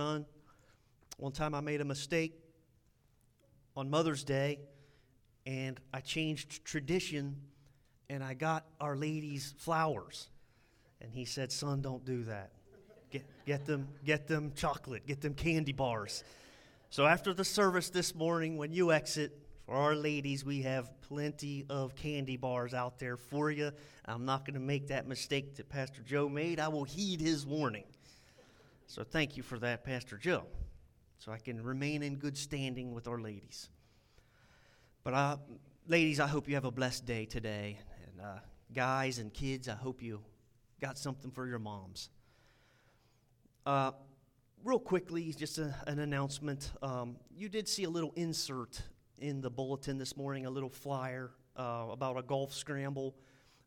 son. One time I made a mistake on Mother's Day, and I changed tradition, and I got Our Lady's flowers. And he said, son, don't do that. Get them chocolate. Get them candy bars. So after the service this morning, when you exit, for our ladies, we have plenty of candy bars out there for you. I'm not going to make that mistake that Pastor Joe made. I will heed his warning. So thank you for that, Pastor Joe, so I can remain in good standing with our ladies. But ladies, I hope you have a blessed day today. And guys and kids, I hope you got something for your moms. Real quickly, just an announcement. You did see a little insert in the bulletin this morning, a little flyer about a golf scramble.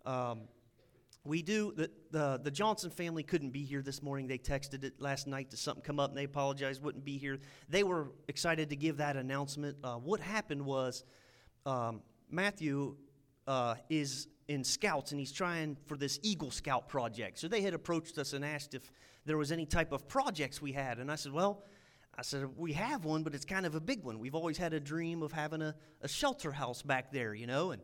The Johnson family couldn't be here this morning. They texted it last night that something come up, and they apologized, wouldn't be here. They were excited to give that announcement. What happened was Matthew is in Scouts, and he's trying for this Eagle Scout project. So they had approached us and asked if there was any type of projects we had. And I said, we have one, but it's kind of a big one. We've always had a dream of having a shelter house back there, and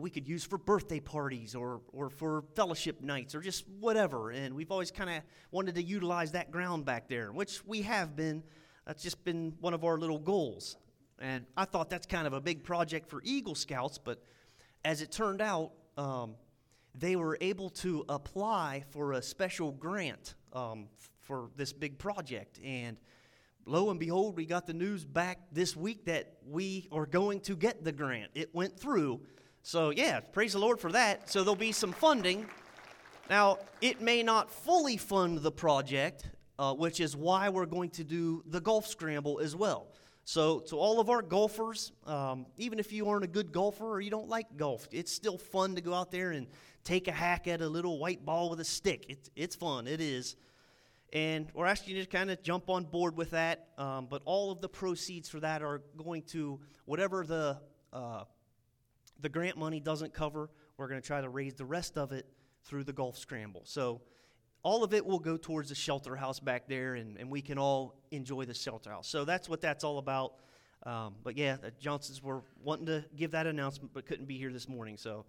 we could use for birthday parties or for fellowship nights or just whatever. And we've always kind of wanted to utilize that ground back there, which we have been. That's just been one of our little goals. And I thought that's kind of a big project for Eagle Scouts, but as it turned out, they were able to apply for a special grant for this big project. And lo and behold, we got the news back this week that we are going to get the grant. It went through. So yeah, praise the Lord for that. So there'll be some funding. Now, it may not fully fund the project, which is why we're going to do the golf scramble as well. So to all of our golfers, even if you aren't a good golfer or you don't like golf, it's still fun to go out there and take a hack at a little white ball with a stick. It's fun. It is. And we're asking you to kind of jump on board with that. But all of the proceeds for that are going to whatever the grant money doesn't cover. We're going to try to raise the rest of it through the golf scramble. So all of it will go towards the shelter house back there, and we can all enjoy the shelter house. So that's what that's all about. But yeah, the Johnsons were wanting to give that announcement but couldn't be here this morning. So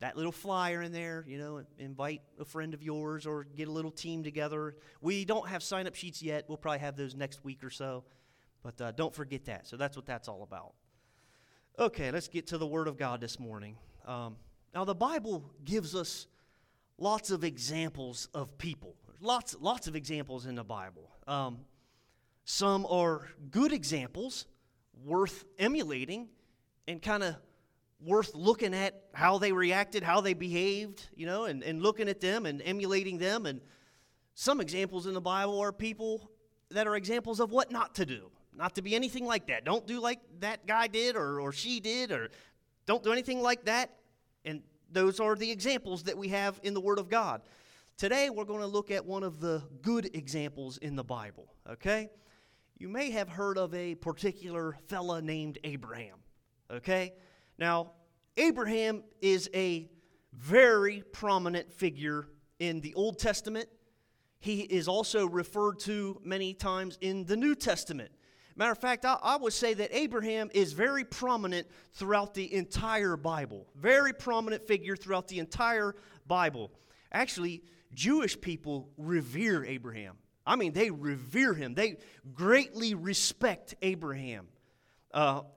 that little flyer in there, invite a friend of yours or get a little team together. We don't have sign-up sheets yet. We'll probably have those next week or so. But don't forget that. So that's what that's all about. Okay, let's get to the Word of God this morning. Now, the Bible gives us lots of examples of people. Lots of examples in the Bible. Some are good examples, worth emulating, and kind of worth looking at how they reacted, how they behaved, and looking at them and emulating them. And some examples in the Bible are people that are examples of what not to do. Not to be anything like that. Don't do like that guy did or she did, or don't do anything like that. And those are the examples that we have in the Word of God. Today, we're going to look at one of the good examples in the Bible, okay? You may have heard of a particular fella named Abraham, okay? Now, Abraham is a very prominent figure in the Old Testament. He is also referred to many times in the New Testament. Matter of fact, I would say that Abraham is very prominent throughout the entire Bible. Very prominent figure throughout the entire Bible. Actually, Jewish people revere Abraham. I mean, they revere him. They greatly respect Abraham.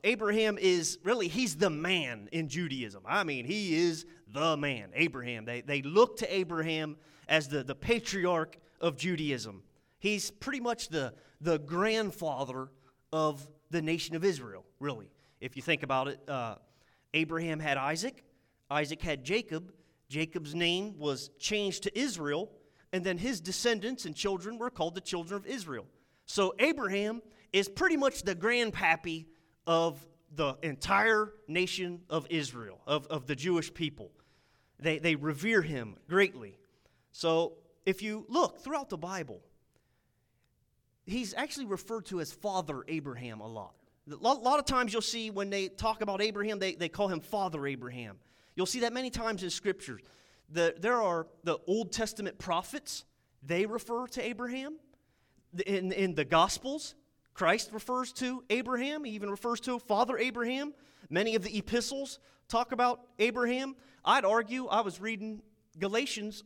Abraham is really, he's the man in Judaism. I mean, he is the man, Abraham. They look to Abraham as the patriarch of Judaism. He's pretty much the grandfather of the nation of Israel, really. If you think about it, Abraham had Isaac. Isaac had Jacob. Jacob's name was changed to Israel, and then his descendants and children were called the children of Israel. So Abraham is pretty much the grandpappy of the entire nation of Israel, of the Jewish people. They revere him greatly. So if you look throughout the Bible, he's actually referred to as Father Abraham a lot. A lot of times you'll see when they talk about Abraham, they call him Father Abraham. You'll see that many times in Scripture. There are the Old Testament prophets. They refer to Abraham. in the Gospels, Christ refers to Abraham. He even refers to Father Abraham. Many of the epistles talk about Abraham. I'd argue, I was reading Galatians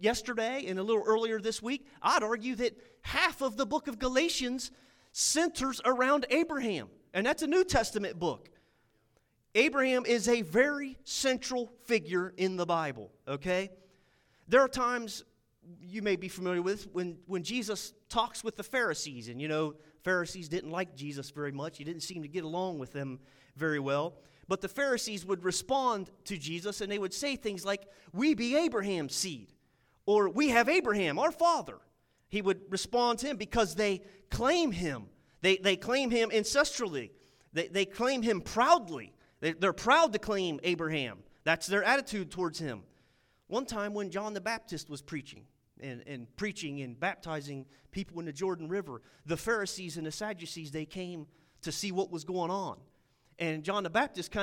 yesterday and a little earlier this week, I'd argue that half of the book of Galatians centers around Abraham, and that's a New Testament book. Abraham is a very central figure in the Bible, okay? There are times you may be familiar with when Jesus talks with the Pharisees, and you know, Pharisees didn't like Jesus very much. He didn't seem to get along with them very well. But the Pharisees would respond to Jesus, and they would say things like, "We be Abraham's seed," or "We have Abraham, our father." He would respond to him because they claim him. They claim him ancestrally. They claim him proudly. They're proud to claim Abraham. That's their attitude towards him. One time when John the Baptist was preaching and baptizing people in the Jordan River, the Pharisees and the Sadducees, they came to see what was going on. And John the Baptist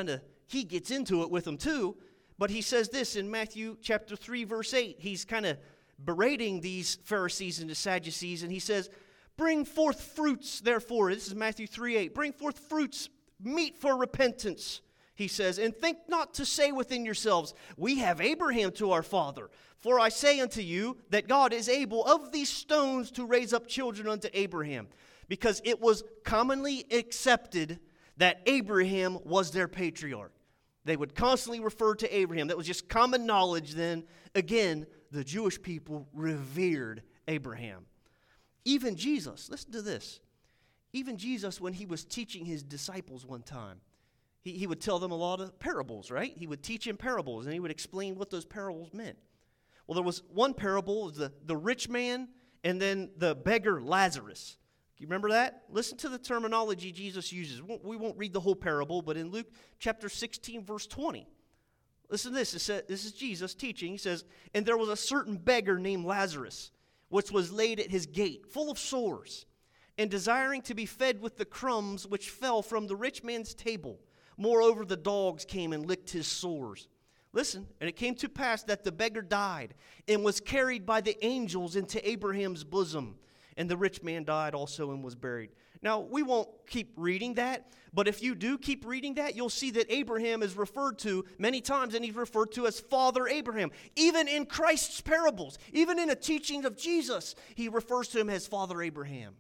he gets into it with them too, but he says this in Matthew chapter 3, verse 8. He's kind of berating these Pharisees and the Sadducees, and he says, "Bring forth fruits, therefore." This is Matthew 3:8. "Bring forth fruits, meet for repentance," he says, "and think not to say within yourselves, 'We have Abraham to our father.' For I say unto you that God is able of these stones to raise up children unto Abraham." Because it was commonly accepted that Abraham was their patriarch. They would constantly refer to Abraham. That was just common knowledge then. Again, the Jewish people revered Abraham. Even Jesus, listen to this. Even Jesus, when he was teaching his disciples one time, he would tell them a lot of parables, right? He would teach in parables, and he would explain what those parables meant. Well, there was one parable, the rich man, and then the beggar Lazarus. You remember that? Listen to the terminology Jesus uses. We won't read the whole parable, but in Luke chapter 16, verse 20, listen to this. This is Jesus teaching. He says, "And there was a certain beggar named Lazarus, which was laid at his gate, full of sores, and desiring to be fed with the crumbs which fell from the rich man's table. Moreover, the dogs came and licked his sores. Listen, and it came to pass that the beggar died and was carried by the angels into Abraham's bosom. And the rich man died also and was buried." Now, we won't keep reading that, but if you do keep reading that, you'll see that Abraham is referred to many times, and he's referred to as Father Abraham. Even in Christ's parables, even in the teachings of Jesus, he refers to him as Father Abraham.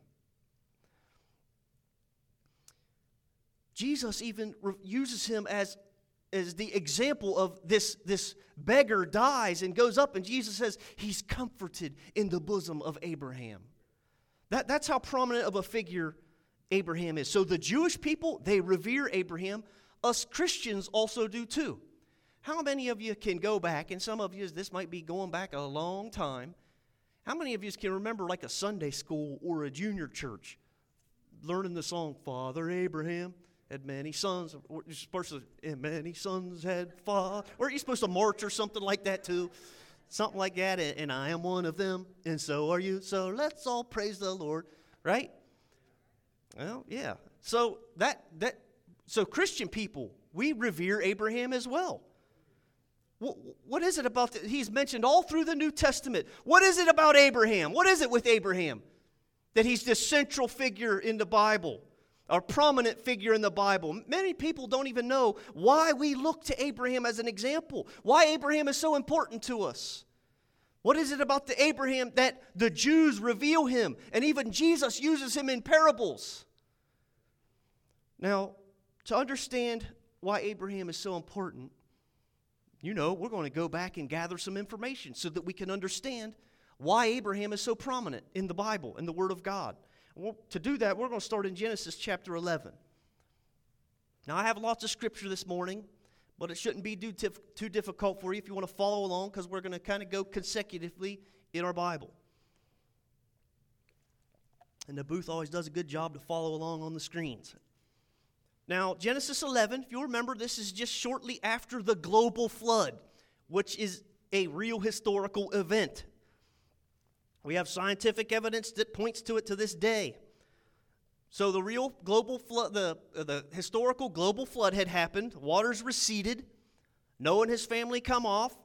Jesus even uses him as the example of this beggar dies and goes up, and Jesus says he's comforted in the bosom of Abraham. That's how prominent of a figure Abraham is. So the Jewish people, they revere Abraham. Us Christians also do too. How many of you can go back, and some of you, this might be going back a long time, how many of you can remember like a Sunday school or a junior church learning the song, "Father Abraham had many sons," or you're supposed to, "And many sons had father," or you're supposed to march or something like that too. Something like that, "And I am one of them, and so are you, so let's all praise the Lord," right? Well, yeah. So so Christian people, we revere Abraham as well. What is it about that he's mentioned all through the New Testament? What is it about Abraham? What is it with Abraham that he's this central figure in the Bible, a prominent figure in the Bible? Many people don't even know why we look to Abraham as an example, why Abraham is so important to us. What is it about the Abraham that the Jews reveal him, and even Jesus uses him in parables? Now, to understand why Abraham is so important, you know, we're going to go back and gather some information so that we can understand why Abraham is so prominent in the Bible, in the Word of God. Well, to do that, we're going to start in Genesis chapter 11. Now, I have lots of scripture this morning, but it shouldn't be too difficult for you if you want to follow along, because we're going to kind of go consecutively in our Bible. And the booth always does a good job to follow along on the screens. Now, Genesis 11, if you remember, this is just shortly after the global flood, which is a real historical event. We have scientific evidence that points to it to this day. So the real global flood, the historical global flood had happened. Waters receded. Noah and his family come off.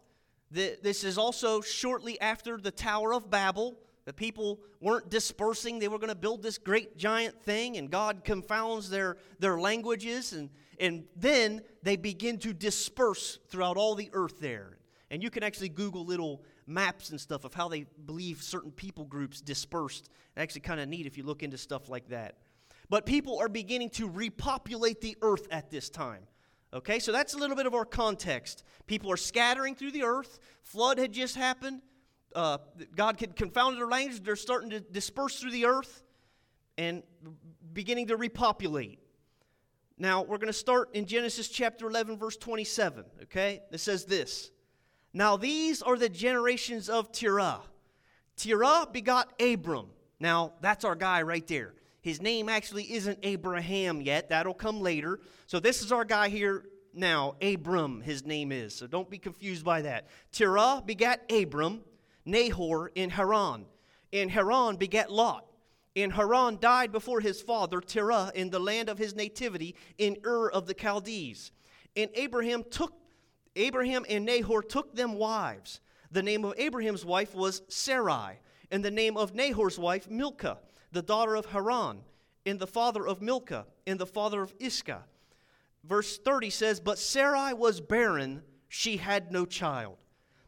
This is also shortly after the Tower of Babel. The people weren't dispersing. They were going to build this great giant thing, and God confounds their languages, and then they begin to disperse throughout all the earth there. And you can actually Google little maps and stuff of how they believe certain people groups dispersed. Actually kind of neat if you look into stuff like that. But people are beginning to repopulate the earth at this time. Okay, so that's a little bit of our context. People are scattering through the earth. Flood had just happened. God had confounded their language. They're starting to disperse through the earth and beginning to repopulate. Now, we're going to start in Genesis chapter 11, verse 27. Okay, it says this. Now, these are the generations of Terah. Terah begot Abram. Now, that's our guy right there. His name actually isn't Abraham yet. That'll come later. So this is our guy here now, Abram, his name is. So don't be confused by that. Terah begat Abram, Nahor in Haran. And Haran begat Lot. And Haran died before his father, Terah, in the land of his nativity, in Ur of the Chaldees. And Abraham and Nahor took them wives. The name of Abraham's wife was Sarai, and the name of Nahor's wife, Milcah, the daughter of Haran, and the father of Milcah, and the father of Iscah. Verse 30 says, but Sarai was barren, she had no child.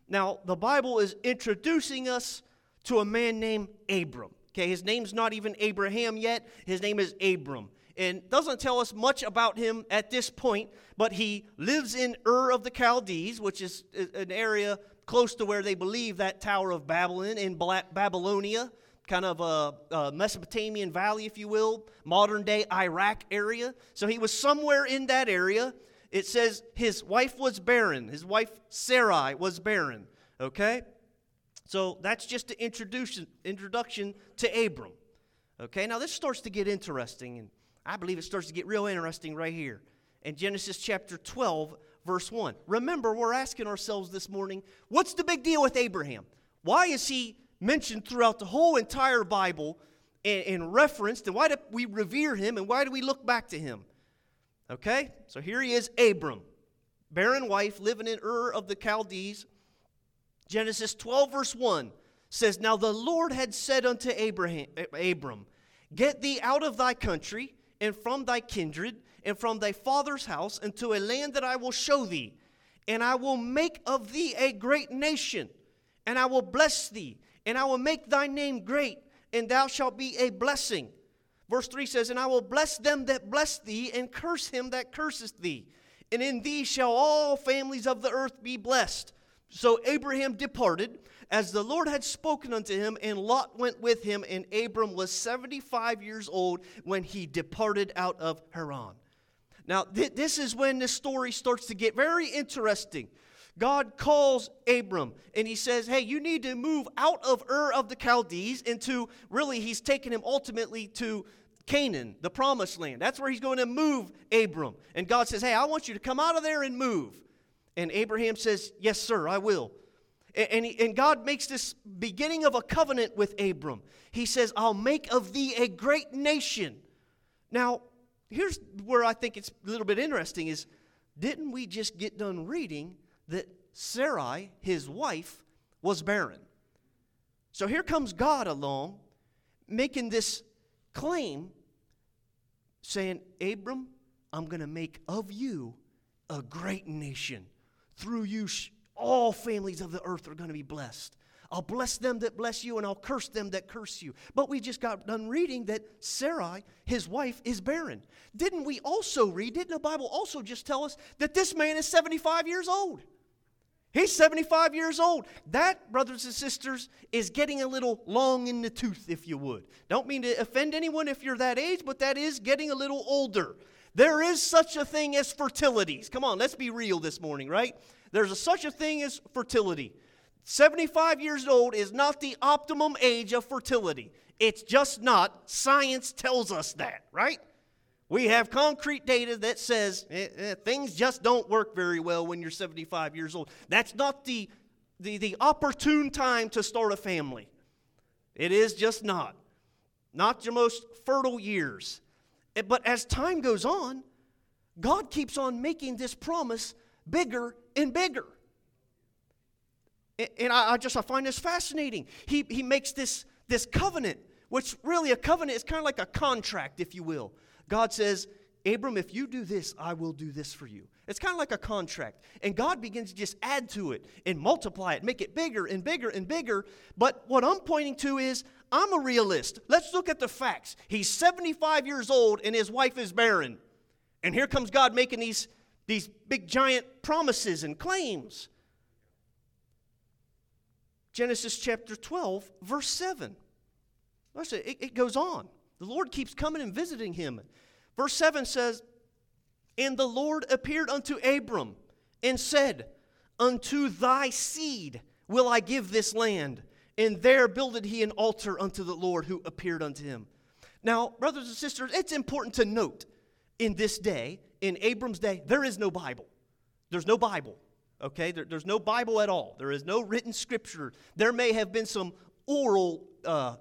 Now, the Bible is introducing us to a man named Abram. Okay, his name's not even Abraham yet, his name is Abram. And doesn't tell us much about him at this point, but he lives in Ur of the Chaldees, which is an area close to where they believe that Tower of Babel in Babylonia, kind of a Mesopotamian valley, if you will, modern-day Iraq area. So he was somewhere in that area. It says his wife was barren. His wife, Sarai, was barren, okay? So that's just the introduction to Abram, okay? Now this starts to get interesting, and I believe it starts to get real interesting right here. In Genesis chapter 12, verse 1. Remember, we're asking ourselves this morning, what's the big deal with Abraham? Why is he mentioned throughout the whole entire Bible and referenced? And why do we revere him? And why do we look back to him? Okay, so here he is, Abram, barren wife, living in Ur of the Chaldees. Genesis 12, verse 1 says, now the Lord had said unto Abram, get thee out of thy country, and from thy kindred, and from thy father's house, unto a land that I will show thee. And I will make of thee a great nation, and I will bless thee, and I will make thy name great, and thou shalt be a blessing. Verse 3 says, and I will bless them that bless thee, and curse him that curseth thee. And in thee shall all families of the earth be blessed. So Abraham departed, as the Lord had spoken unto him, and Lot went with him, and Abram was 75 years old when he departed out of Haran. Now, this is when this story starts to get very interesting. God calls Abram, and he says, hey, you need to move out of Ur of the Chaldees into, really, he's taking him ultimately to Canaan, the promised land. That's where he's going to move Abram. And God says, hey, I want you to come out of there and move. And Abraham says, yes, sir, I will. And God makes this beginning of a covenant with Abram. He says, I'll make of thee a great nation. Now, here's where I think it's a little bit interesting is, didn't we just get done reading that Sarai, his wife, was barren? So here comes God along, making this claim, saying, Abram, I'm going to make of you a great nation. Through you all families of the earth are going to be blessed. I'll bless them that bless you, and I'll curse them that curse you. But we just got done reading that Sarai, his wife, is barren. Didn't we also read, didn't the Bible also just tell us that this man is 75 years old? He's 75 years old. That, brothers and sisters, is getting a little long in the tooth, if you would. Don't mean to offend anyone if you're that age, but that is getting a little older. There is such a thing as fertilities. Come on, let's be real this morning, right? There's such a thing as fertility. 75 years old is not the optimum age of fertility. It's just not. Science tells us that, right? We have concrete data that says things just don't work very well when you're 75 years old. That's not the opportune time to start a family. It is just not. Not your most fertile years. But as time goes on, God keeps on making this promise bigger and bigger. And I find this fascinating. He makes this this covenant, which really a covenant is kind of like a contract, if you will. God says, Abram, if you do this, I will do this for you. It's kind of like a contract. And God begins to just add to it and multiply it, make it bigger and bigger and bigger. But what I'm pointing to is, I'm a realist. Let's look at the facts. He's 75 years old and his wife is barren. And here comes God making these big giant promises and claims. Genesis chapter 12, verse 7. It goes on. The Lord keeps coming and visiting him. Verse 7 says, And the Lord appeared unto Abram and said, Unto thy seed will I give this land. And there builded he an altar unto the Lord who appeared unto him. Now, brothers and sisters, it's important to note in this day, in Abram's day, there is no Bible. There's no Bible, okay? There's no Bible at all. There is no written scripture. There may have been some oral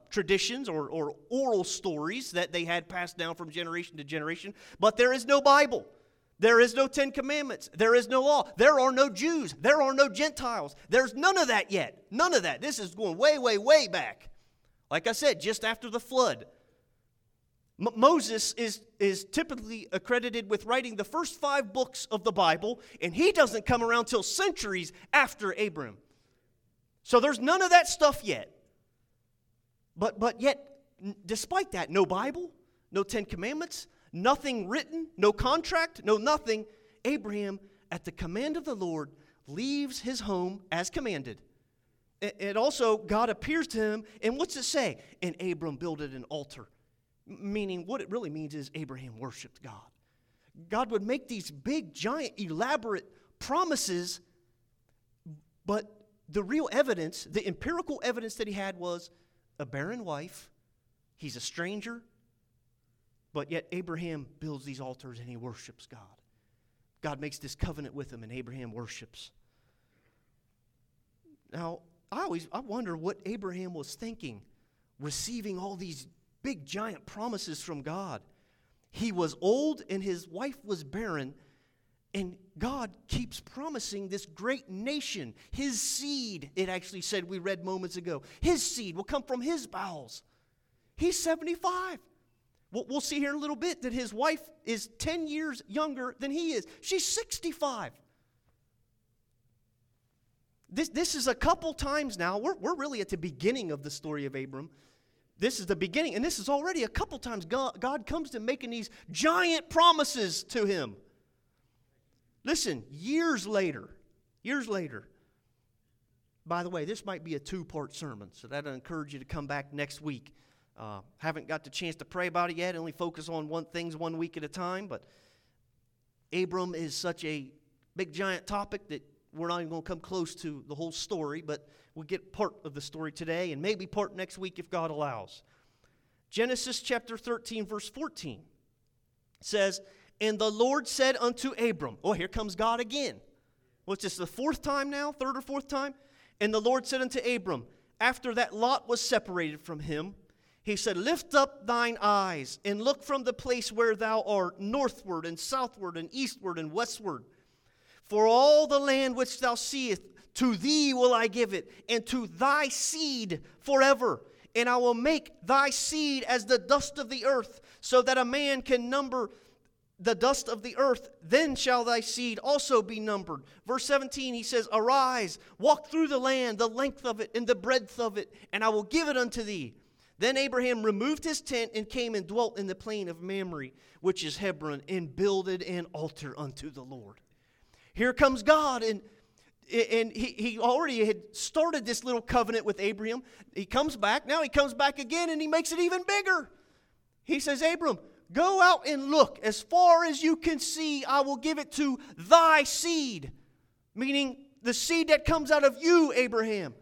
traditions or oral stories that they had passed down from generation to generation, but there is no Bible. There is no Ten Commandments. There is no law. There are no Jews. There are no Gentiles. There's none of that yet. None of that. This is going way, way, way back. Like I said, just after the flood. Moses is typically accredited with writing the first 5 books of the Bible, and he doesn't come around till centuries after Abram. So there's none of that stuff yet. But yet, despite that, no Bible, no Ten Commandments, nothing written, no contract, no nothing. Abraham, at the command of the Lord, leaves his home as commanded. And also, God appears to him, and what's it say? And Abram builded an altar. Meaning, what it really means is Abraham worshiped God. God would make these big, giant, elaborate promises, but the real evidence, the empirical evidence that he had was a barren wife, he's a stranger, but yet Abraham builds these altars and he worships God. God makes this covenant with him and Abraham worships. Now, I wonder what Abraham was thinking, receiving all these big giant promises from God. He was old and his wife was barren, and God keeps promising this great nation, his seed, it actually said, we read moments ago, his seed will come from his bowels. He's 75. We'll see here in a little bit that his wife is 10 years younger than he is. She's 65. This is a couple times now. We're really at the beginning of the story of Abram. This is the beginning, and this is already a couple times God comes to making these giant promises to him. Listen, years later, by the way, this might be a 2-part sermon, so that I'd encourage you to come back next week. Haven't got the chance to pray about it yet. Only focus on things one week at a time. But Abram is such a big, giant topic that we're not even going to come close to the whole story. But we'll get part of the story today and maybe part next week if God allows. Genesis chapter 13, verse 14 says, And the Lord said unto Abram. Oh, here comes God again. What's this, the 4th time now? 3rd or 4th time? And the Lord said unto Abram, after that Lot was separated from him, he said, Lift up thine eyes and look from the place where thou art northward and southward and eastward and westward. For all the land which thou seest, to thee will I give it, and to thy seed forever. And I will make thy seed as the dust of the earth, so that a man can number the dust of the earth. Then shall thy seed also be numbered. Verse 17, he says, Arise, walk through the land, the length of it and the breadth of it, and I will give it unto thee. Then Abraham removed his tent and came and dwelt in the plain of Mamre, which is Hebron, and builded an altar unto the Lord. Here comes God, and he already had started this little covenant with Abraham. He comes back. Now he comes back again, and he makes it even bigger. He says, Abram, go out and look. As far as you can see, I will give it to thy seed, meaning the seed that comes out of you, Abraham.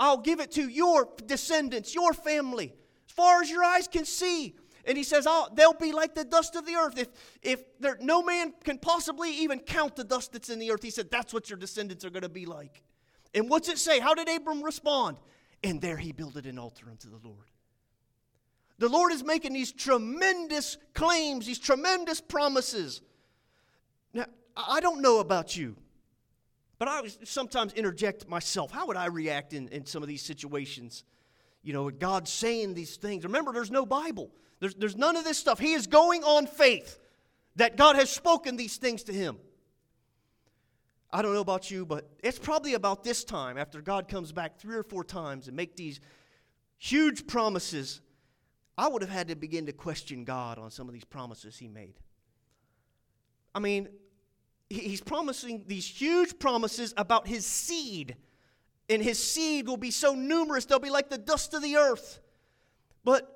I'll give it to your descendants, your family, as far as your eyes can see. And he says, they'll be like the dust of the earth. If no man can possibly even count the dust that's in the earth, he said, that's what your descendants are going to be like. And what's it say? How did Abram respond? And there he builded an altar unto the Lord. The Lord is making these tremendous claims, these tremendous promises. Now, I don't know about you, but I sometimes interject myself. How would I react in some of these situations? you know, God's saying these things. Remember, there's no Bible. There's none of this stuff. He is going on faith that God has spoken these things to him. I don't know about you, but it's probably about this time, after God comes back 3 or 4 times and make these huge promises, I would have had to begin to question God on some of these promises he made. I mean, he's promising these huge promises about his seed. And his seed will be so numerous, they'll be like the dust of the earth. But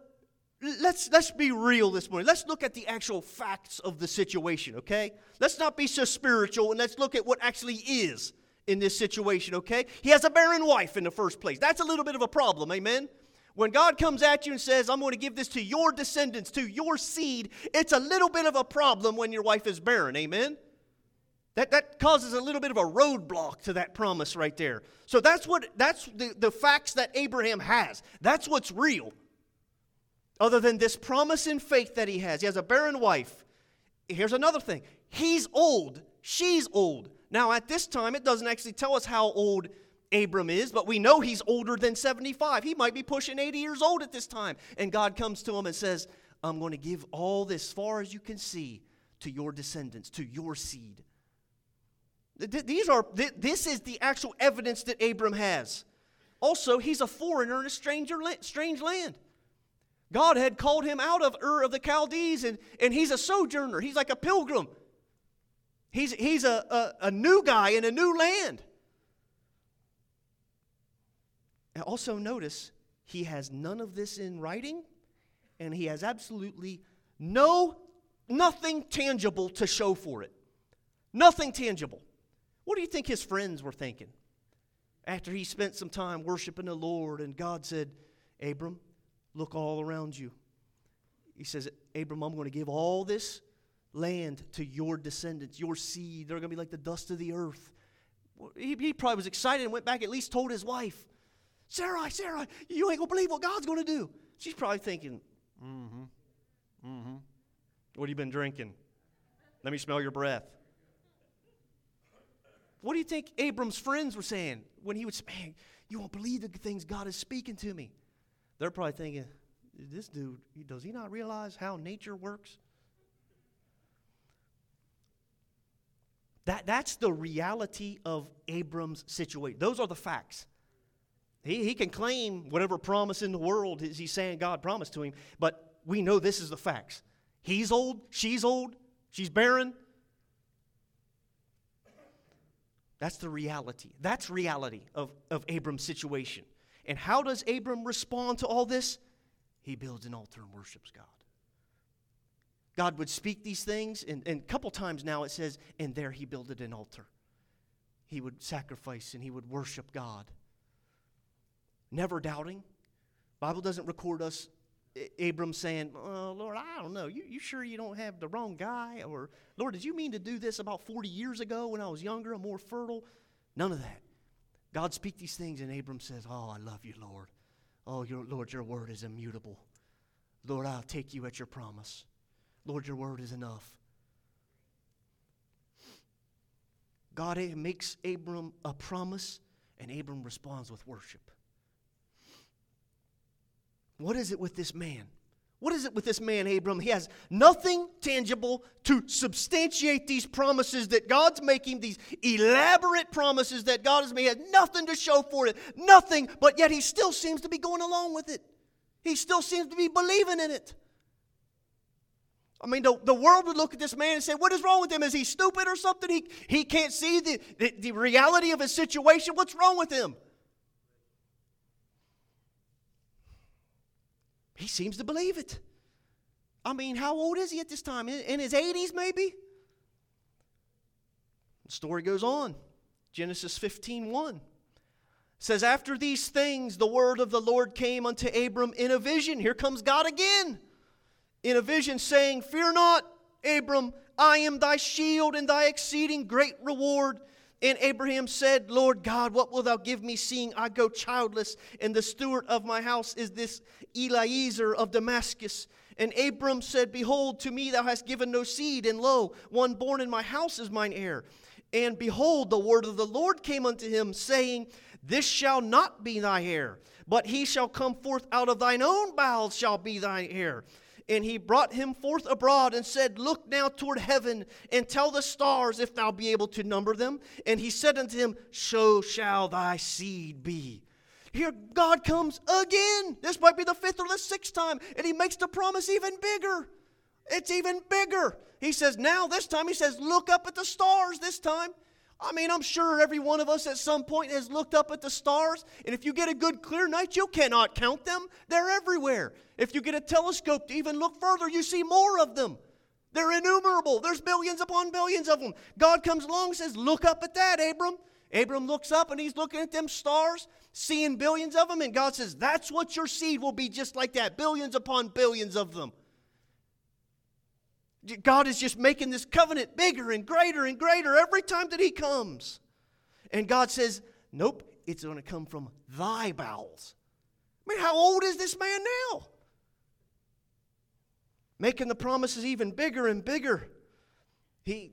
let's be real this morning. Let's look at the actual facts of the situation, okay? Let's not be so spiritual, and let's look at what actually is in this situation, okay? He has a barren wife in the first place. That's a little bit of a problem, amen? When God comes at you and says, I'm going to give this to your descendants, to your seed, it's a little bit of a problem when your wife is barren, amen? That causes a little bit of a roadblock to that promise right there. So that's the facts that Abraham has. That's what's real. Other than this promise in faith that he has. He has a barren wife. Here's another thing. He's old. She's old. Now at this time, it doesn't actually tell us how old Abram is, but we know he's older than 75. He might be pushing 80 years old at this time. And God comes to him and says, I'm going to give all this, far as you can see, to your descendants, to your seed. This is the actual evidence that Abram has. Also, he's a foreigner in a strange land. God had called him out of Ur of the Chaldees, and he's a sojourner. He's like a pilgrim. He's a new guy in a new land. And also notice, he has none of this in writing, and he has absolutely nothing tangible to show for it. Nothing tangible. What do you think his friends were thinking? After he spent some time worshiping the Lord, and God said, Abram, look all around you. He says, Abram, I'm going to give all this land to your descendants, your seed. They're going to be like the dust of the earth. He probably was excited and went back, at least told his wife, Sarai, you ain't going to believe what God's going to do. She's probably thinking, what have you been drinking? Let me smell your breath. What do you think Abram's friends were saying when he would say, man, you won't believe the things God is speaking to me? They're probably thinking, this dude, does he not realize how nature works? That's the reality of Abram's situation. Those are the facts. He can claim whatever promise in the world he's saying God promised to him, but we know this is the facts. He's old, she's barren. That's the reality. That's reality of Abram's situation. And how does Abram respond to all this? He builds an altar and worships God. God would speak these things, and a couple times now it says, and there he builded an altar. He would sacrifice and he would worship God. Never doubting. The Bible doesn't record us, Abram saying, oh, Lord, I don't know. You sure you don't have the wrong guy? Or, Lord, did you mean to do this about 40 years ago when I was younger and more fertile? None of that. God speaks these things, and Abram says, oh, I love you, Lord. Oh, Lord, your word is immutable. Lord, I'll take you at your promise. Lord, your word is enough. God makes Abram a promise, and Abram responds with worship. What is it with this man? What is it with this man, Abram? He has nothing tangible to substantiate these promises that God's making, these elaborate promises that God has made. He has nothing to show for it, nothing, but yet he still seems to be going along with it. He still seems to be believing in it. I mean, the world would look at this man and say, what is wrong with him? Is he stupid or something? He can't see the reality of his situation. What's wrong with him? He seems to believe it. I mean, how old is he at this time? In his 80s, maybe? The story goes on. Genesis 15:1 says, after these things, the word of the Lord came unto Abram in a vision. Here comes God again. In a vision saying, fear not, Abram, I am thy shield and thy exceeding great reward. And Abraham said, Lord God, what wilt thou give me, seeing I go childless, and the steward of my house is this Eliezer of Damascus? And Abram said, behold, to me thou hast given no seed, and lo, one born in my house is mine heir. And behold, the word of the Lord came unto him, saying, this shall not be thy heir, But he shall come forth out of thine own bowels shall be thine heir. And he brought him forth abroad and said, Look now toward heaven, and tell the stars, if thou be able to number them. And he said unto him, So shall thy seed be. Here God comes again. This might be the fifth or the sixth time. And he makes the promise even bigger. It's even bigger. He says, now this time, he says, look up at the stars this time. I mean, I'm sure every one of us at some point has looked up at the stars. And if you get a good clear night, you cannot count them. They're everywhere. If you get a telescope to even look further, you see more of them. They're innumerable. There's billions upon billions of them. God comes along and says, look up at that, Abram. Abram looks up and he's looking at them stars, seeing billions of them. And God says, that's what your seed will be, just like that. Billions upon billions of them. God is just making this covenant bigger and greater every time that he comes. And God says, nope, it's going to come from thy bowels. I mean, how old is this man now? Making the promises even bigger and bigger.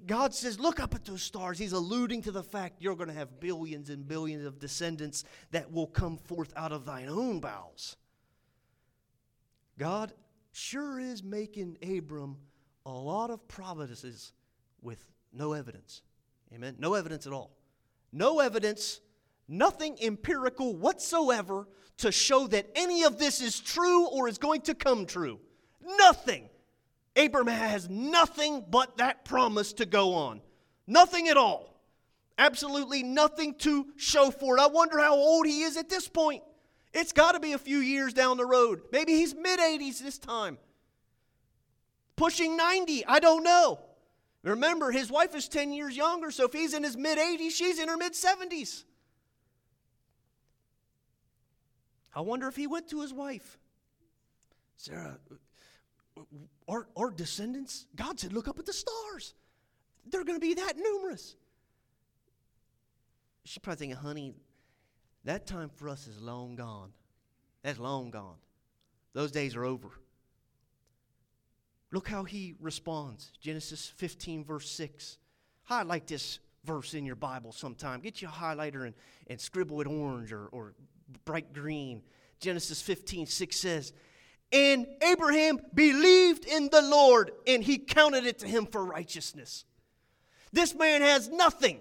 God says, look up at those stars. He's alluding to the fact you're going to have billions and billions of descendants that will come forth out of thine own bowels. God sure is making Abram a lot of promises with no evidence. Amen? No evidence at all. No evidence, nothing empirical whatsoever to show that any of this is true or is going to come true. Nothing. Abram has nothing but that promise to go on. Nothing at all. Absolutely nothing to show for it. I wonder how old he is at this point. It's got to be a few years down the road. Maybe he's mid-80s this time. Pushing 90, I don't know. Remember, his wife is 10 years younger, so if he's in his mid-80s, she's in her mid-70s. I wonder if he went to his wife. Sarah, our descendants, God said, look up at the stars. They're going to be that numerous. She's probably thinking, honey, that time for us is long gone. That's long gone. Those days are over. Look how he responds. Genesis 15, verse 6. Highlight this verse in your Bible sometime. Get you a highlighter and scribble it orange or bright green. Genesis 15, 6 says, And Abraham believed in the Lord, and he counted it to him for righteousness. This man has nothing,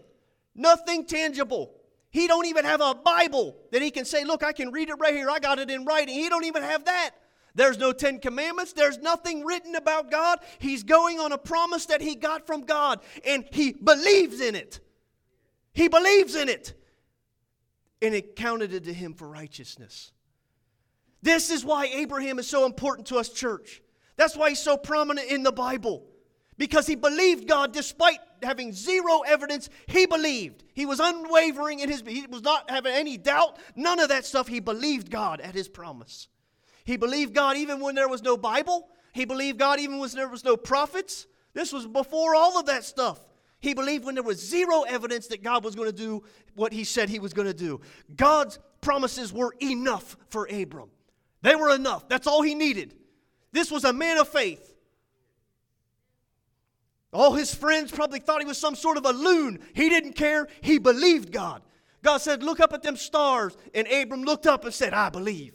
nothing tangible. He don't even have a Bible that he can say, look, I can read it right here. I got it in writing. He don't even have that. There's no Ten Commandments. There's nothing written about God. He's going on a promise that he got from God, and he believes in it. He believes in it. And it counted it to him for righteousness. This is why Abraham is so important to us, church. That's why he's so prominent in the Bible. Because he believed God despite having zero evidence. He believed. He was unwavering in his belief. He was not having any doubt. None of that stuff. He believed God at his promise. He believed God even when there was no Bible. He believed God even when there was no prophets. This was before all of that stuff. He believed when there was zero evidence that God was going to do what he said he was going to do. God's promises were enough for Abram. They were enough. That's all he needed. This was a man of faith. All his friends probably thought he was some sort of a loon. He didn't care. He believed God. God said, look up at them stars. And Abram looked up and said, I believe.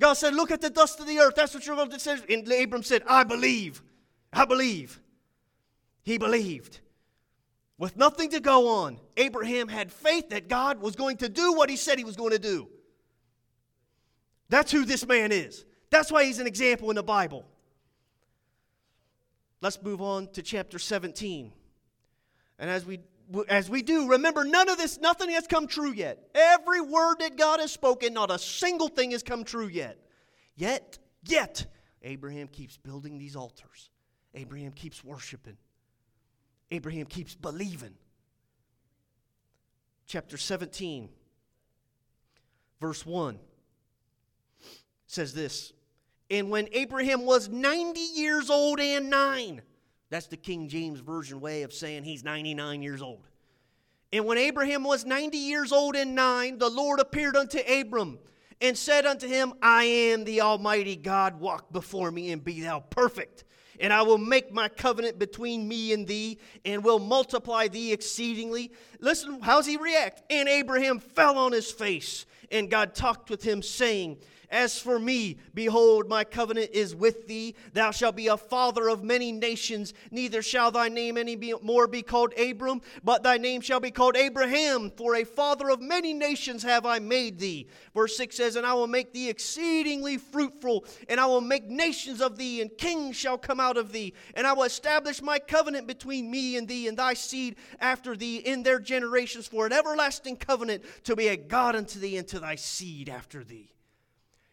God said, look at the dust of the earth. That's what you're going to say. And Abram said, I believe. I believe. He believed. With nothing to go on, Abraham had faith that God was going to do what he said he was going to do. That's who this man is. That's why he's an example in the Bible. Let's move on to chapter 17. And as we do, remember, none of this, nothing has come true yet. Every word that God has spoken, not a single thing has come true yet. Yet, Abraham keeps building these altars. Abraham keeps worshiping. Abraham keeps believing. Chapter 17, verse 1 says this, And when Abraham was 90 years old and 9... That's the King James Version way of saying he's 99 years old. And when Abraham was 90 years old and 9, the Lord appeared unto Abram and said unto him, I am the Almighty God, walk before me and be thou perfect. And I will make my covenant between me and thee and will multiply thee exceedingly. Listen, how's he react? And Abraham fell on his face And God talked with him, saying, As for me, behold, my covenant is with thee. Thou shalt be a father of many nations. Neither shall thy name any more be called Abram, but thy name shall be called Abraham. For a father of many nations have I made thee. Verse 6 says, And I will make thee exceedingly fruitful, and I will make nations of thee, and kings shall come out of thee. And I will establish my covenant between me and thee, and thy seed after thee in their generations, for an everlasting covenant, to be a God unto thee and to thy seed after thee.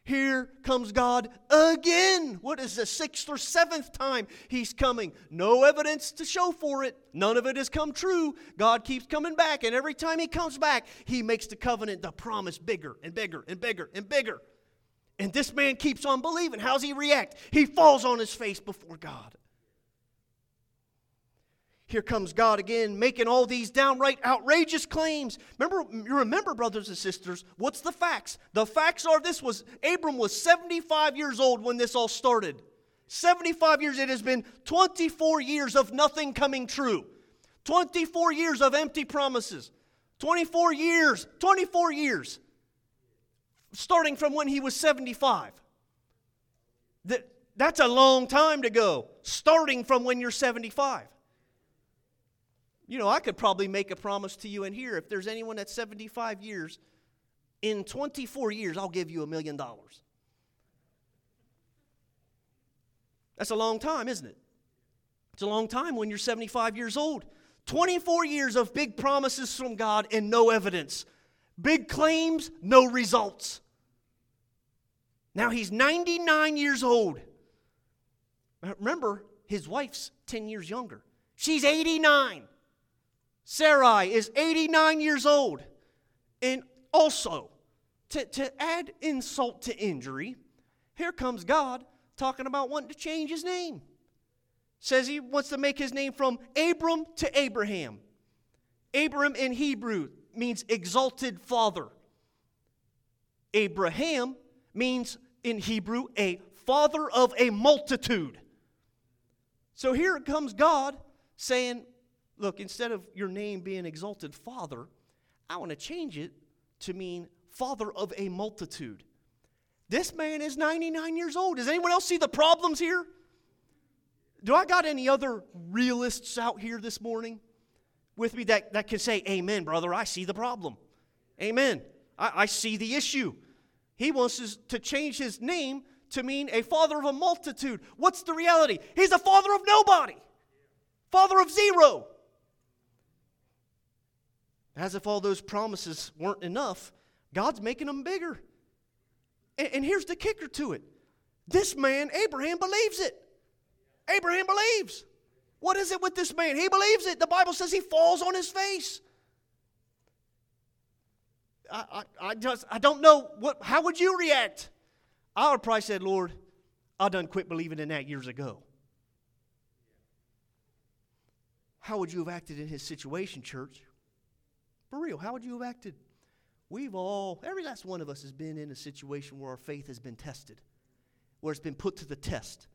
Here comes God again. What is the sixth or seventh time he's coming? No evidence to show for it. None of it has come true. God keeps coming back, and every time he comes back, he makes the covenant, the promise, bigger and bigger and bigger and bigger. And this man keeps on believing. How's he react? He falls on his face before God. Here comes God again, making all these downright outrageous claims. Remember, brothers and sisters, what's the facts? The facts are this was, Abram was 75 years old when this all started. 75 years, it has been 24 years of nothing coming true. 24 years of empty promises. 24 years, starting from when he was 75. That's a long time to go, starting from when you're 75. You know, I could probably make a promise to you in here. If there's anyone that's 75 years, in 24 years, I'll give you $1 million. That's a long time, isn't it? It's a long time when you're 75 years old. 24 years of big promises from God and no evidence. Big claims, no results. Now he's 99 years old. Remember, his wife's 10 years younger. She's 89. Sarai is 89 years old. And also, to add insult to injury, here comes God talking about wanting to change his name. Says he wants to make his name from Abram to Abraham. Abram in Hebrew means exalted father. Abraham means in Hebrew a father of a multitude. So here comes God saying, Look, instead of your name being exalted father, I want to change it to mean father of a multitude. This man is 99 years old. Does anyone else see the problems here? Do I got any other realists out here this morning with me that can say, Amen, brother, I see the problem. Amen. I see the issue. He wants to change his name to mean a father of a multitude. What's the reality? He's a father of nobody. Father of zero. As if all those promises weren't enough, God's making them bigger. And here's the kicker to it. This man, Abraham, believes it. Abraham believes. What is it with this man? He believes it. The Bible says he falls on his face. I don't know. How would you react? I would probably say, Lord, I done quit believing in that years ago. How would you have acted in his situation, church? For real, how would you have acted? Every last one of us has been in a situation where our faith has been tested, where it's been put to the test.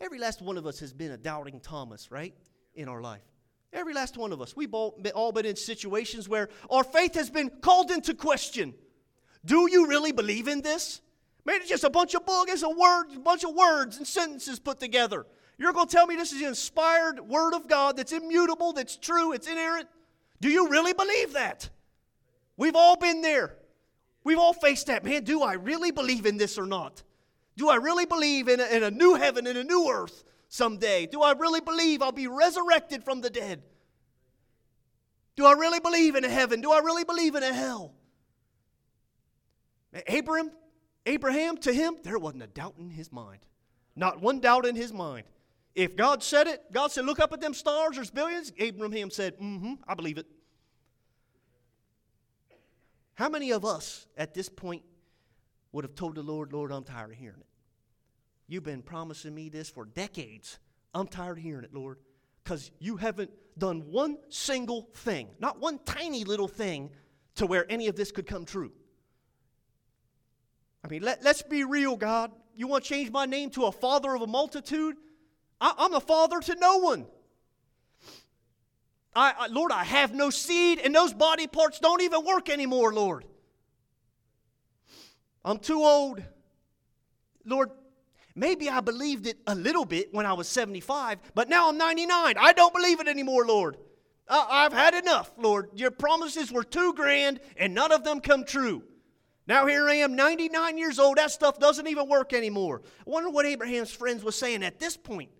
Every last one of us has been a doubting Thomas, right, in our life. Every last one of us. We've all been in situations where our faith has been called into question. Do you really believe in this? Man, it's just a bunch of bogus, a bunch of words and sentences put together. You're going to tell me this is the inspired word of God that's immutable, that's true, it's inerrant? Do you really believe that? We've all been there. We've all faced that. Man, do I really believe in this or not? Do I really believe in a new heaven and a new earth someday? Do I really believe I'll be resurrected from the dead? Do I really believe in a heaven? Do I really believe in a hell? Abraham, to him, there wasn't a doubt in his mind. Not one doubt in his mind. If God said it, God said, look up at them stars, there's billions. Abraham said, I believe it. How many of us at this point would have told the Lord, Lord, I'm tired of hearing it. You've been promising me this for decades. I'm tired of hearing it, Lord, because you haven't done one single thing, not one tiny little thing to where any of this could come true. I mean, let's be real, God. You want to change my name to a father of a multitude? I'm a father to no one. Lord, I have no seed, and those body parts don't even work anymore, Lord. I'm too old. Lord, maybe I believed it a little bit when I was 75, but now I'm 99. I don't believe it anymore, Lord. I've had enough, Lord. Your promises were too grand, and none of them come true. Now here I am, 99 years old. That stuff doesn't even work anymore. I wonder what Abraham's friends were saying at this point.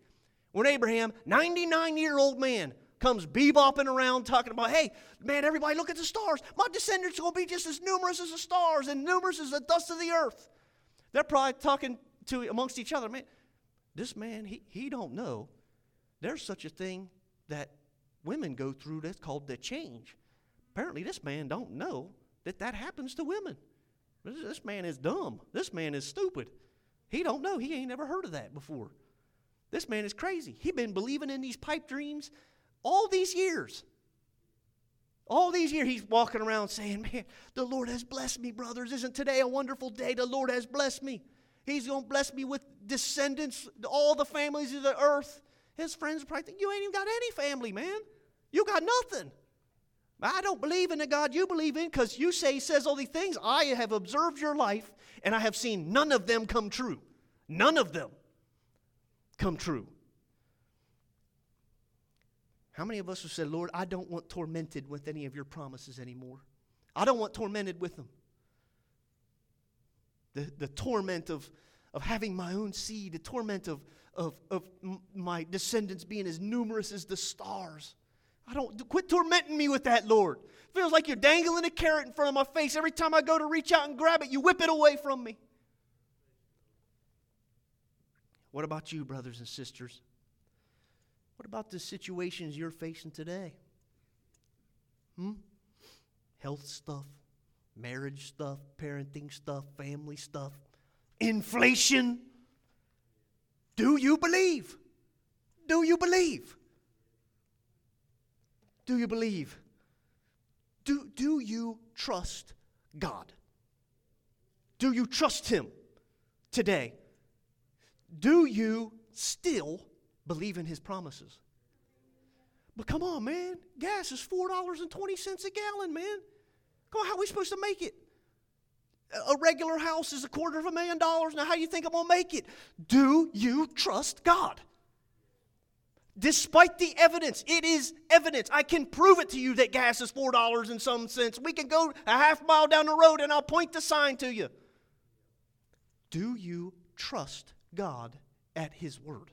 When Abraham, 99-year-old man, comes bebopping around talking about, hey, man, everybody look at the stars. My descendants are going to be just as numerous as the stars and numerous as the dust of the earth. They're probably talking to amongst each other. Man, this man, he don't know. There's such a thing that women go through that's called the change. Apparently this man don't know that happens to women. This man is dumb. This man is stupid. He don't know. He ain't never heard of that before. This man is crazy. He been believing in these pipe dreams all these years. All these years he's walking around saying, man, the Lord has blessed me, brothers. Isn't today a wonderful day? The Lord has blessed me. He's going to bless me with descendants, all the families of the earth. His friends probably think, you ain't even got any family, man. You got nothing. I don't believe in the God you believe in because you say he says all these things. I have observed your life, and I have seen none of them come true. None of them come true. How many of us have said, Lord, I don't want tormented with any of your promises anymore. I don't want tormented with them. The torment of having my own seed, the torment of my descendants being as numerous as the stars. I don't quit tormenting me with that, Lord. Feels like you're dangling a carrot in front of my face. Every time I go to reach out and grab it, you whip it away from me. What about you, brothers and sisters? What about the situations you're facing today? Health stuff, marriage stuff, parenting stuff, family stuff, inflation. Do you believe? Do you believe? Do you believe? Do you trust God? Do you trust Him today? Do you still believe in His promises? But come on, man. Gas is $4.20 a gallon, man. Come on, how are we supposed to make it? A regular house is $250,000. Now, how do you think I'm going to make it? Do you trust God? Despite the evidence, it is evidence. I can prove it to you that gas is $4 in some sense. We can go a half mile down the road and I'll point the sign to you. Do you trust God at His word?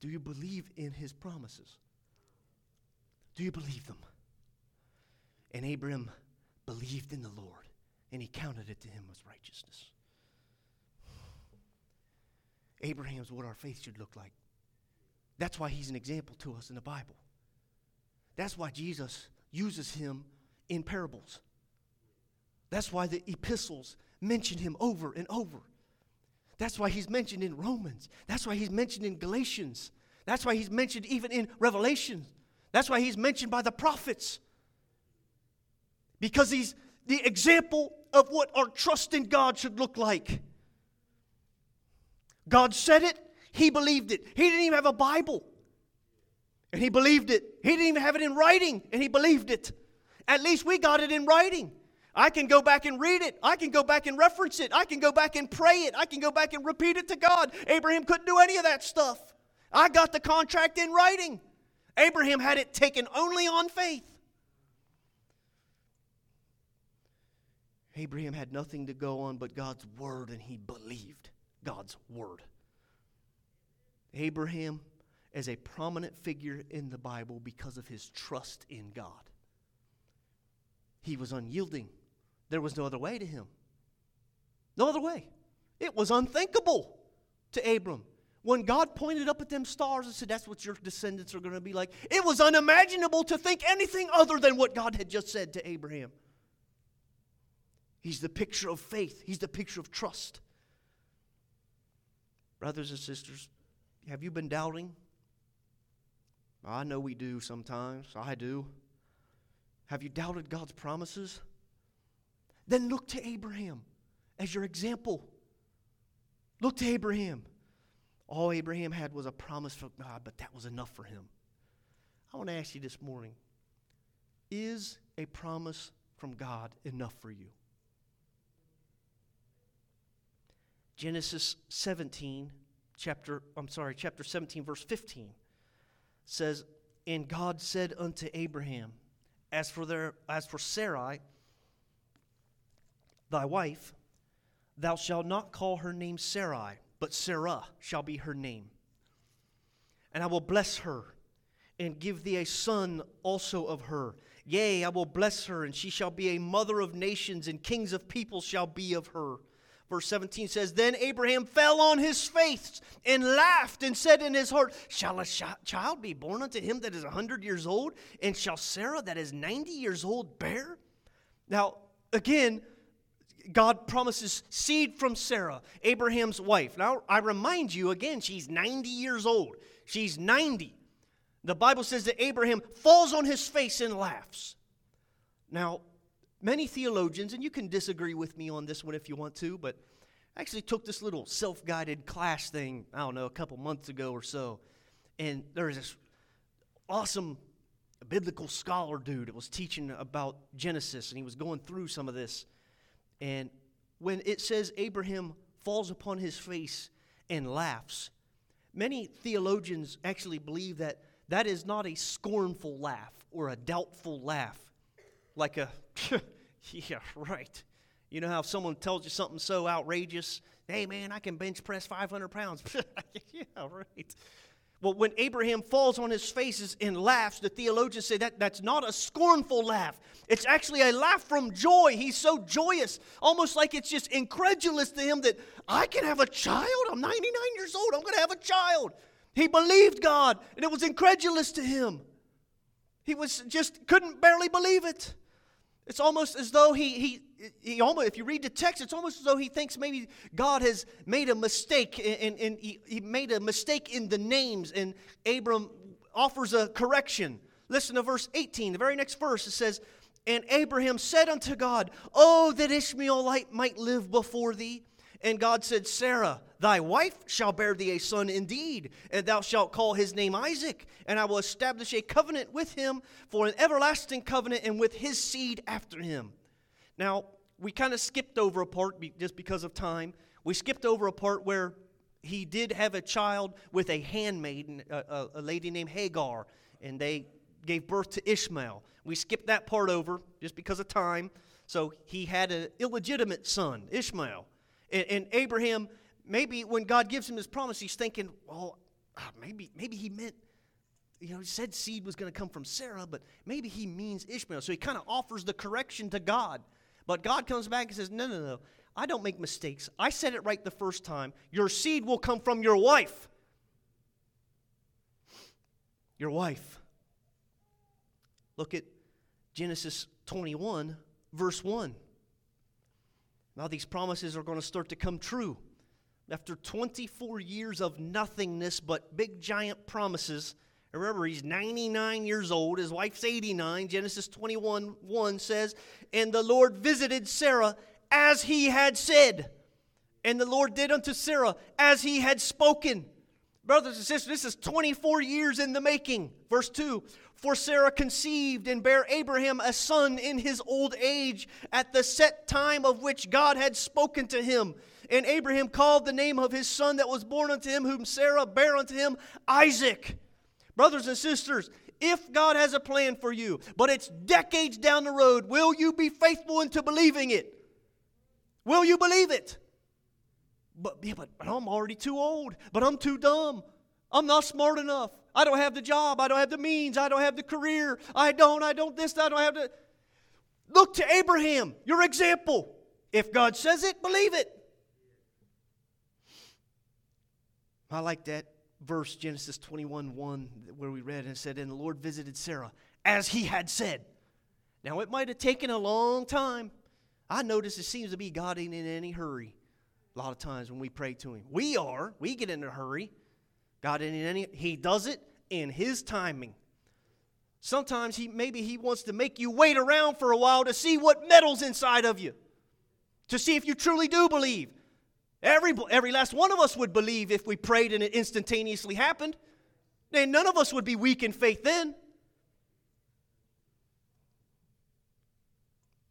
Do you believe in His promises? Do you believe them? And Abram believed in the Lord, and He counted it to him as righteousness. Abraham's what our faith should look like. That's why he's an example to us in the Bible. That's why Jesus uses him in parables. That's why the epistles mention him over and over. That's why he's mentioned in Romans. That's why he's mentioned in Galatians. That's why he's mentioned even in Revelation. That's why he's mentioned by the prophets. Because he's the example of what our trust in God should look like. God said it, he believed it. He didn't even have a Bible, and he believed it. He didn't even have it in writing, and he believed it. At least we got it in writing. I can go back and read it. I can go back and reference it. I can go back and pray it. I can go back and repeat it to God. Abraham couldn't do any of that stuff. I got the contract in writing. Abraham had it taken only on faith. Abraham had nothing to go on but God's word, and he believed God's word. Abraham is a prominent figure in the Bible because of his trust in God. He was unyielding. There was no other way to him. No other way. It was unthinkable to Abram. When God pointed up at them stars and said, that's what your descendants are going to be like, it was unimaginable to think anything other than what God had just said to Abraham. He's the picture of faith. He's the picture of trust. Brothers and sisters, have you been doubting? I know we do sometimes. I do. Have you doubted God's promises? Then look to Abraham as your example. Look to Abraham. All Abraham had was a promise from God, but that was enough for him. I want to ask you this morning, is a promise from God enough for you? Genesis 17, chapter 17, verse 15 says, "And God said unto Abraham, as for Sarai, thy wife, thou shalt not call her name Sarai, but Sarah shall be her name. And I will bless her, and give thee a son also of her. Yea, I will bless her, and she shall be a mother of nations, and kings of people shall be of her." Verse 17 says, "Then Abraham fell on his face, and laughed, and said in his heart, Shall a child be born unto him that is 100 years old? And shall Sarah that is 90 years old bear?" Now, again, God promises seed from Sarah, Abraham's wife. Now, I remind you again, she's 90 years old. She's 90. The Bible says that Abraham falls on his face and laughs. Now, many theologians, and you can disagree with me on this one if you want to, but I actually took this little self-guided class thing, I don't know, a couple months ago or so, and there was this awesome biblical scholar dude that was teaching about Genesis, and he was going through some of this. And when it says Abraham falls upon his face and laughs, many theologians actually believe that that is not a scornful laugh or a doubtful laugh, like a, yeah, right. You know how if someone tells you something so outrageous, hey, man, I can bench press 500 pounds. Yeah, right. Well, when Abraham falls on his face and laughs, the theologians say that's not a scornful laugh. It's actually a laugh from joy. He's so joyous, almost like it's just incredulous to him that I can have a child. I'm 99 years old. I'm going to have a child. He believed God, and it was incredulous to him. He was just couldn't barely believe it. It's almost as though he almost, if you read the text, it's almost as though he thinks maybe God has made a mistake, and he made a mistake in the names, and Abram offers a correction. Listen to verse 18, the very next verse. It says, "And Abraham said unto God, Oh, that Ishmael might live before thee. And God said, Sarah, thy wife shall bear thee a son indeed, and thou shalt call his name Isaac, and I will establish a covenant with him for an everlasting covenant, and with his seed after him." Now, we kind of skipped over a part, just because of time. We skipped over a part where he did have a child with a handmaiden, a lady named Hagar, and they gave birth to Ishmael. We skipped that part over just because of time. So he had an illegitimate son, Ishmael. And Abraham, maybe when God gives him his promise, he's thinking, well, maybe he meant, you know, he said seed was going to come from Sarah, but maybe he means Ishmael. So he kind of offers the correction to God. But God comes back and says, no, I don't make mistakes. I said it right the first time. Your seed will come from your wife. Your wife. Look at Genesis 21, verse 1. Now these promises are going to start to come true. After 24 years of nothingness but big giant promises, remember he's 99 years old, his wife's 89, Genesis 21:1 says, "And the Lord visited Sarah as he had said, and the Lord did unto Sarah as he had spoken." Brothers and sisters, this is 24 years in the making. Verse 2, "For Sarah conceived and bare Abraham a son in his old age at the set time of which God had spoken to him. And Abraham called the name of his son that was born unto him, whom Sarah bare unto him, Isaac." Brothers and sisters, if God has a plan for you, but it's decades down the road, will you be faithful into believing it? Will you believe it? But I'm already too old. But I'm too dumb. I'm not smart enough. I don't have the job. I don't have the means. I don't have the career. I don't have the... Look to Abraham, your example. If God says it, believe it. I like that verse, Genesis 21:1, where we read, and it said, "And the Lord visited Sarah as he had said." Now, it might have taken a long time. I notice it seems to be God ain't in any hurry. A lot of times when we pray to him, we get in a hurry. God ain't in any... He does it in his timing. Sometimes he wants to make you wait around for a while to see what meddles inside of you, to see if you truly do believe. Every last one of us would believe if we prayed and it instantaneously happened. And none of us would be weak in faith then.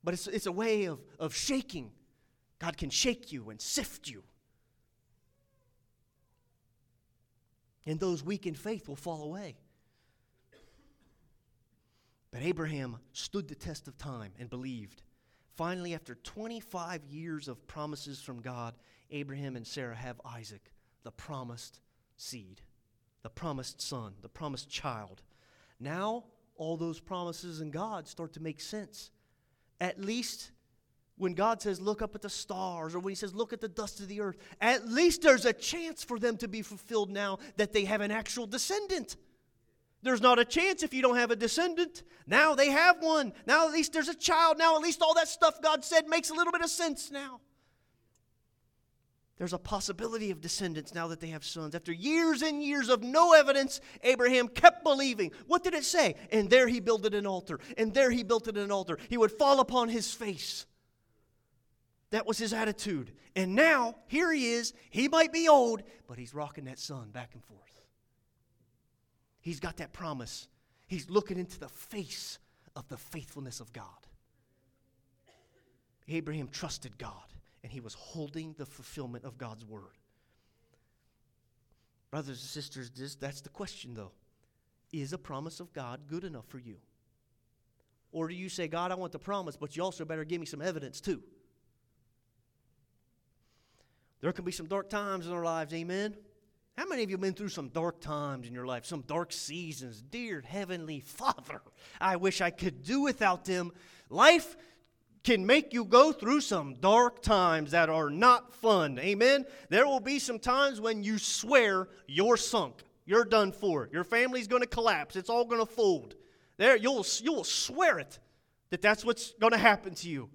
But it's a way of shaking. God can shake you and sift you. And those weak in faith will fall away. But Abraham stood the test of time and believed. Finally, after 25 years of promises from God, Abraham and Sarah have Isaac, the promised seed, the promised son, the promised child. Now, all those promises in God start to make sense. At least when God says, look up at the stars, or when he says, look at the dust of the earth, at least there's a chance for them to be fulfilled now that they have an actual descendant. There's not a chance if you don't have a descendant. Now they have one. Now at least there's a child. Now at least all that stuff God said makes a little bit of sense now. There's a possibility of descendants now that they have sons. After years and years of no evidence, Abraham kept believing. What did it say? And there he builded an altar. And there he built an altar. He would fall upon his face. That was his attitude. And now, here he is. He might be old, but he's rocking that son back and forth. He's got that promise. He's looking into the face of the faithfulness of God. Abraham trusted God, and he was holding the fulfillment of God's word. Brothers and sisters, that's the question, though. Is a promise of God good enough for you? Or do you say, God, I want the promise, but you also better give me some evidence, too? There can be some dark times in our lives, amen? How many of you have been through some dark times in your life, some dark seasons? Dear Heavenly Father, I wish I could do without them. Life can make you go through some dark times that are not fun, amen? There will be some times when you swear you're sunk, you're done for, your family's going to collapse, it's all going to fold. There, you'll swear it, that's what's going to happen to you.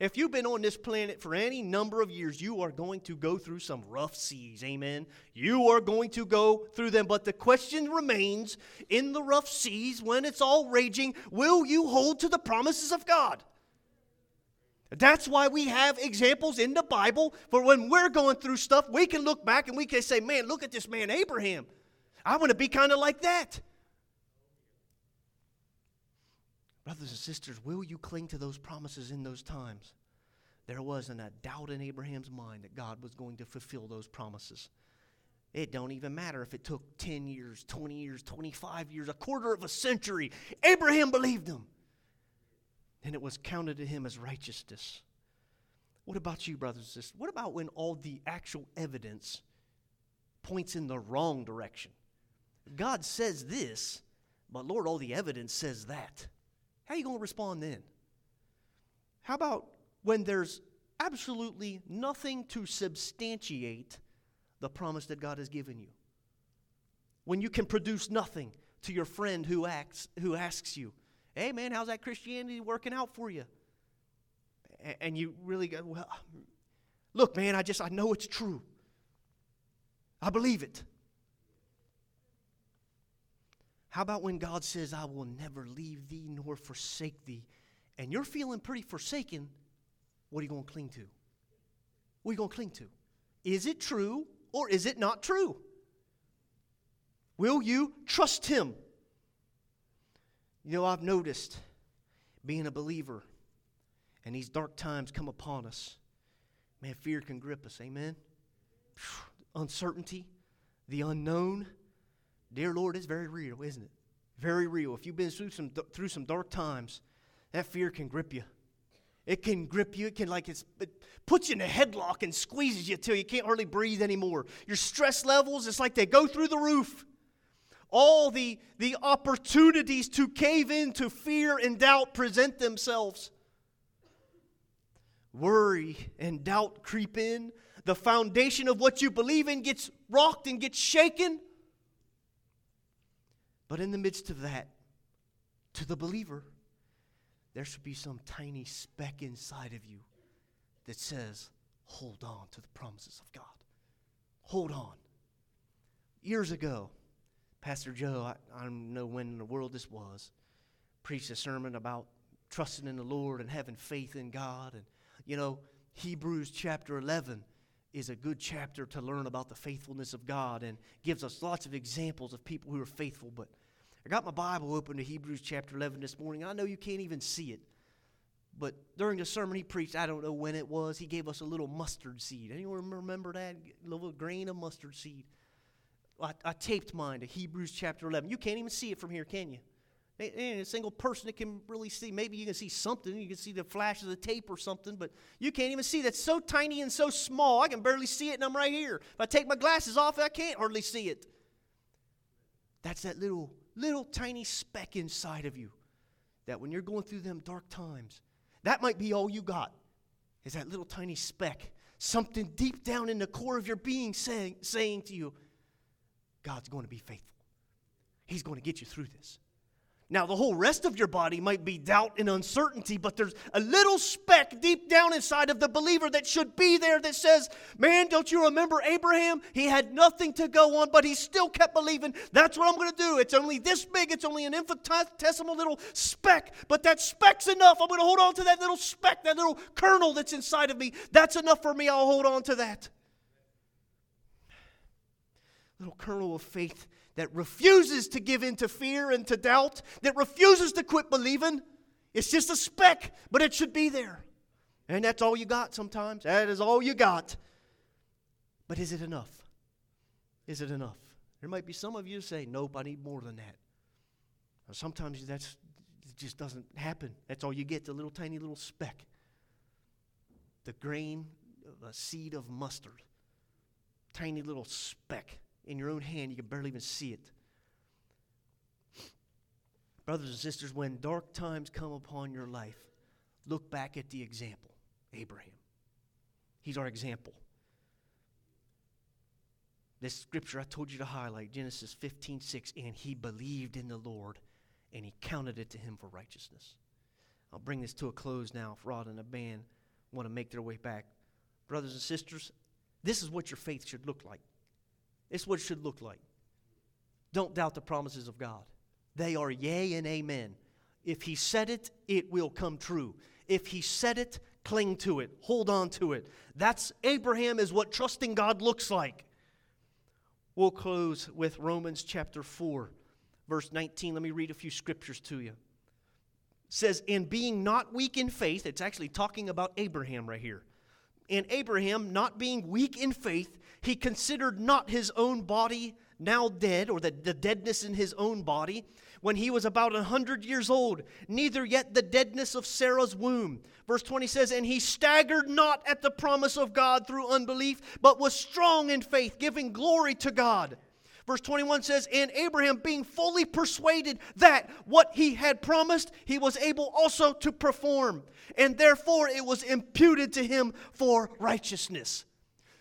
If you've been on this planet for any number of years, you are going to go through some rough seas, amen? You are going to go through them, but the question remains, in the rough seas, when it's all raging, will you hold to the promises of God? That's why we have examples in the Bible, for when we're going through stuff, we can look back and we can say, man, look at this man Abraham. I want to be kind of like that. Brothers and sisters, will you cling to those promises in those times? There wasn't a doubt in Abraham's mind that God was going to fulfill those promises. It don't even matter if it took 10 years, 20 years, 25 years, a quarter of a century. Abraham believed them. And it was counted to him as righteousness. What about you, brothers and sisters? What about when all the actual evidence points in the wrong direction? God says this, but Lord, all the evidence says that. How are you going to respond then? How about when there's absolutely nothing to substantiate the promise that God has given you? When you can produce nothing to your friend who asks you, hey man, how's that Christianity working out for you? And you really go, well, look man, I know it's true. I believe it. How about when God says, I will never leave thee nor forsake thee, and you're feeling pretty forsaken, what are you going to cling to? What are you going to cling to? Is it true or is it not true? Will you trust him? You know, I've noticed being a believer and these dark times come upon us, man, fear can grip us, amen? Uncertainty, the unknown. Dear Lord, it's very real, isn't it? Very real. If you've been through some dark times, that fear can grip you. It can grip you. It puts you in a headlock and squeezes you till you can't hardly breathe anymore. Your stress levels, it's like they go through the roof. All the opportunities to cave into fear and doubt present themselves. Worry and doubt creep in. The foundation of what you believe in gets rocked and gets shaken. But in the midst of that, to the believer, there should be some tiny speck inside of you that says, hold on to the promises of God. Hold on. Years ago, Pastor Joe, I don't know when in the world this was, preached a sermon about trusting in the Lord and having faith in God. And, you know, Hebrews chapter 11 is a good chapter to learn about the faithfulness of God and gives us lots of examples of people who are faithful. But I got my Bible open to Hebrews chapter 11 this morning. I know you can't even see it, But during the sermon he preached, I don't know when it was, he gave us a little mustard seed. Anyone remember that? A little grain of mustard seed. I taped mine to Hebrews chapter 11. You can't even see it from here, can you? There ain't a single person that can really see. Maybe you can see something. You can see the flash of the tape or something, but you can't even see. That's so tiny and so small. I can barely see it, and I'm right here. If I take my glasses off, I can't hardly see it. That's that little tiny speck inside of you that when you're going through them dark times, that might be all you got, is that little tiny speck. Something deep down in the core of your being saying to you, God's going to be faithful. He's going to get you through this. Now, the whole rest of your body might be doubt and uncertainty, but there's a little speck deep down inside of the believer that should be there that says, man, don't you remember Abraham? He had nothing to go on, but he still kept believing. That's what I'm going to do. It's only this big. It's only an infinitesimal little speck, but that speck's enough. I'm going to hold on to that little speck, that little kernel that's inside of me. That's enough for me. I'll hold on to that. Little kernel of faith that refuses to give in to fear and to doubt, that refuses to quit believing. It's just a speck, but it should be there. And that's all you got sometimes. That is all you got. But is it enough? Is it enough? There might be some of you who say, nope, I need more than that. Now, sometimes it just doesn't happen. That's all you get, the little tiny little speck. The grain of a seed of mustard. Tiny little speck. In your own hand, you can barely even see it. Brothers and sisters, when dark times come upon your life, look back at the example, Abraham. He's our example. This scripture I told you to highlight, Genesis 15:6, and he believed in the Lord, and he counted it to him for righteousness. I'll bring this to a close now. If Rod and the band want to make their way back. Brothers and sisters, this is what your faith should look like. It's what it should look like. Don't doubt the promises of God. They are yea and amen. If he said it, it will come true. If he said it, cling to it. Hold on to it. That's Abraham, is what trusting God looks like. We'll close with Romans chapter 4, verse 19. Let me read a few scriptures to you. It says, and being not weak in faith, it's actually talking about Abraham right here. And Abraham, not being weak in faith, he considered not his own body now dead, or the deadness in his own body, when he was about 100 years old, neither yet the deadness of Sarah's womb. Verse 20 says, and he staggered not at the promise of God through unbelief, but was strong in faith, giving glory to God. Verse 21 says, and Abraham, being fully persuaded that what he had promised, he was able also to perform. And therefore it was imputed to him for righteousness.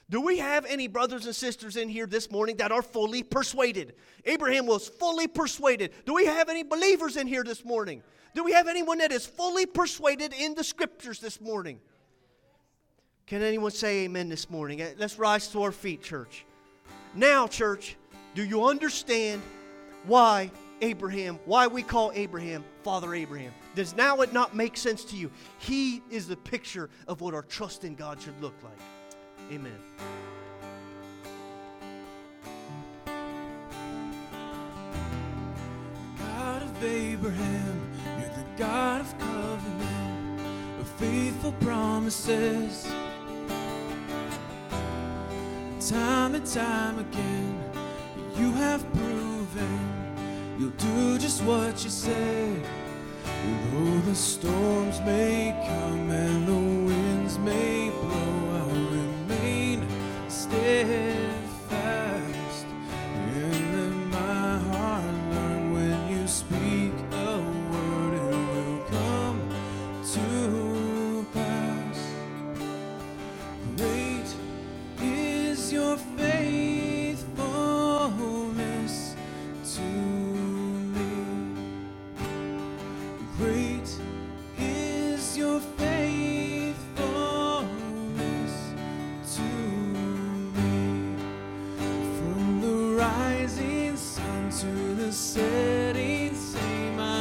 Do we have any brothers and sisters in here this morning that are fully persuaded? Abraham was fully persuaded. Do we have any believers in here this morning? Do we have anyone that is fully persuaded in the scriptures this morning? Can anyone say amen this morning? Let's rise to our feet, church. Now, church, do you understand why Abraham, why we call Abraham Father Abraham? Does now it not make sense to you? He is the picture of what our trust in God should look like. Amen. God of Abraham, you're the God of covenant, of faithful promises. Time and time again, you have proven you'll do just what you say. Though the storms may come and the winds may blow, I'll remain steadfast. And let my heart learn, when you speak a word, it will come to pass. Great is your faith. Rising sun to the setting sun, my